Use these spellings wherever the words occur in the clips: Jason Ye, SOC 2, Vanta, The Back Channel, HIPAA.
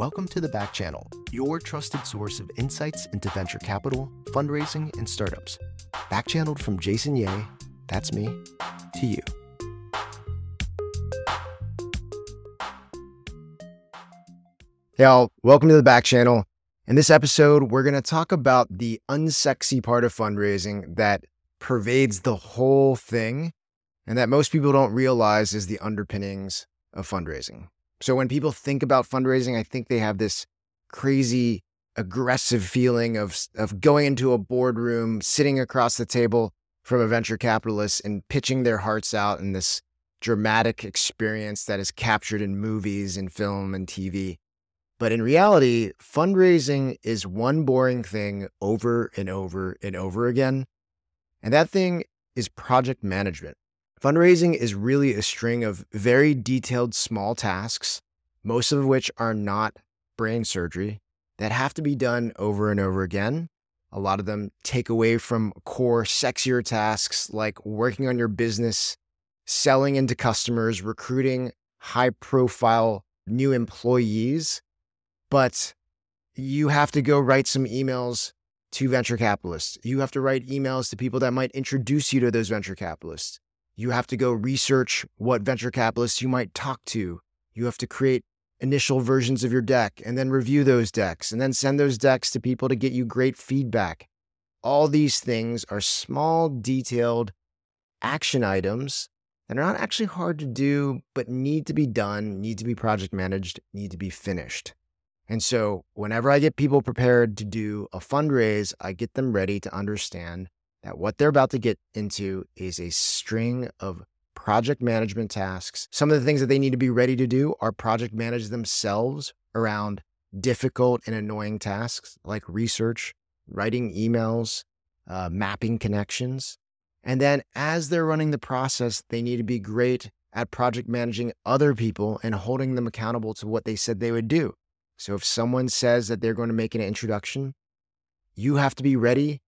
Welcome to The Back Channel, your trusted source of insights into venture capital, fundraising, and startups. Back channeled from Jason Ye, that's me, to you. Hey all, welcome to The Back Channel. In this episode, we're going to talk about the unsexy part of fundraising that pervades the whole thing and that most people don't realize is the underpinnings of fundraising. So when people think about fundraising, I think they have this crazy, aggressive feeling of going into a boardroom, sitting across the table from a venture capitalist and pitching their hearts out in this dramatic experience that is captured in movies and film and TV. But in reality, fundraising is one boring thing over and over and over again. And that thing is project management. Fundraising is really a string of very detailed small tasks, most of which are not brain surgery, that have to be done over and over again. A lot of them take away from core, sexier tasks like working on your business, selling into customers, recruiting high-profile new employees. But you have to go write some emails to venture capitalists. You have to write emails to people that might introduce you to those venture capitalists. You have to go research what venture capitalists you might talk to. You have to create initial versions of your deck and then review those decks and then send those decks to people to get you great feedback. All these things are small, detailed action items that are not actually hard to do, but need to be done, need to be project managed, need to be finished. And so whenever I get people prepared to do a fundraise, I get them ready to understand that what they're about to get into is a string of project management tasks. Some of the things that they need to be ready to do are project manage themselves around difficult and annoying tasks like research, writing emails, mapping connections. And then as they're running the process, they need to be great at project managing other people and holding them accountable to what they said they would do. So if someone says that they're going to make an introduction, you have to be ready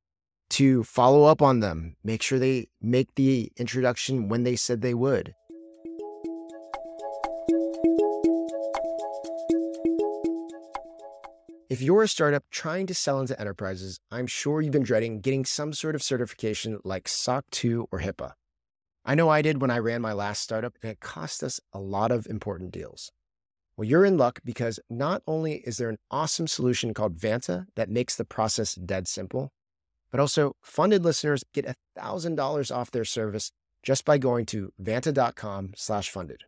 to follow up on them, make sure they make the introduction when they said they would. If you're a startup trying to sell into enterprises, I'm sure you've been dreading getting some sort of certification like SOC 2 or HIPAA. I know I did when I ran my last startup, and it cost us a lot of important deals. Well, you're in luck because not only is there an awesome solution called Vanta that makes the process dead simple, but also funded listeners get $1,000 off their service just by going to vanta.com/funded.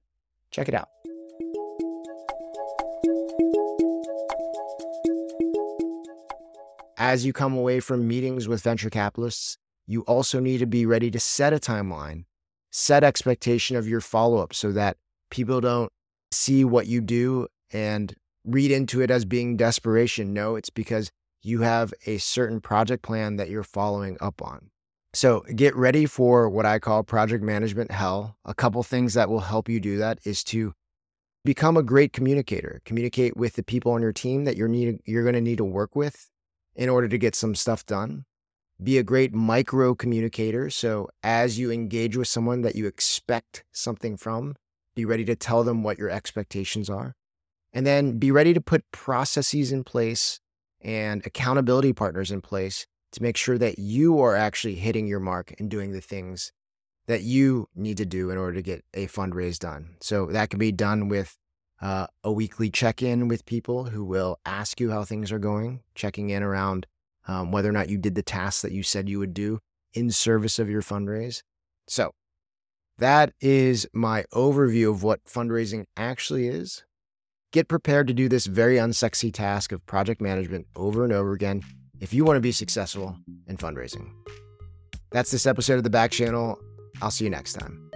Check it out. As you come away from meetings with venture capitalists, you also need to be ready to set a timeline, set expectation of your follow-up so that people don't see what you do and read into it as being desperation. No, it's because you have a certain project plan that you're following up on. So get ready for what I call project management hell. A couple things that will help you do that is to become a great communicator. Communicate with the people on your team that you're going to need to work with in order to get some stuff done. Be a great micro communicator. So as you engage with someone that you expect something from, be ready to tell them what your expectations are. And then be ready to put processes in place and accountability partners in place to make sure that you are actually hitting your mark and doing the things that you need to do in order to get a fundraise done. So that can be done with a weekly check-in with people who will ask you how things are going, checking in around whether or not you did the tasks that you said you would do in service of your fundraise. So that is my overview of what fundraising actually is. Get prepared to do this very unsexy task of project management over and over again if you want to be successful in fundraising. That's this episode of The Back Channel. I'll see you next time.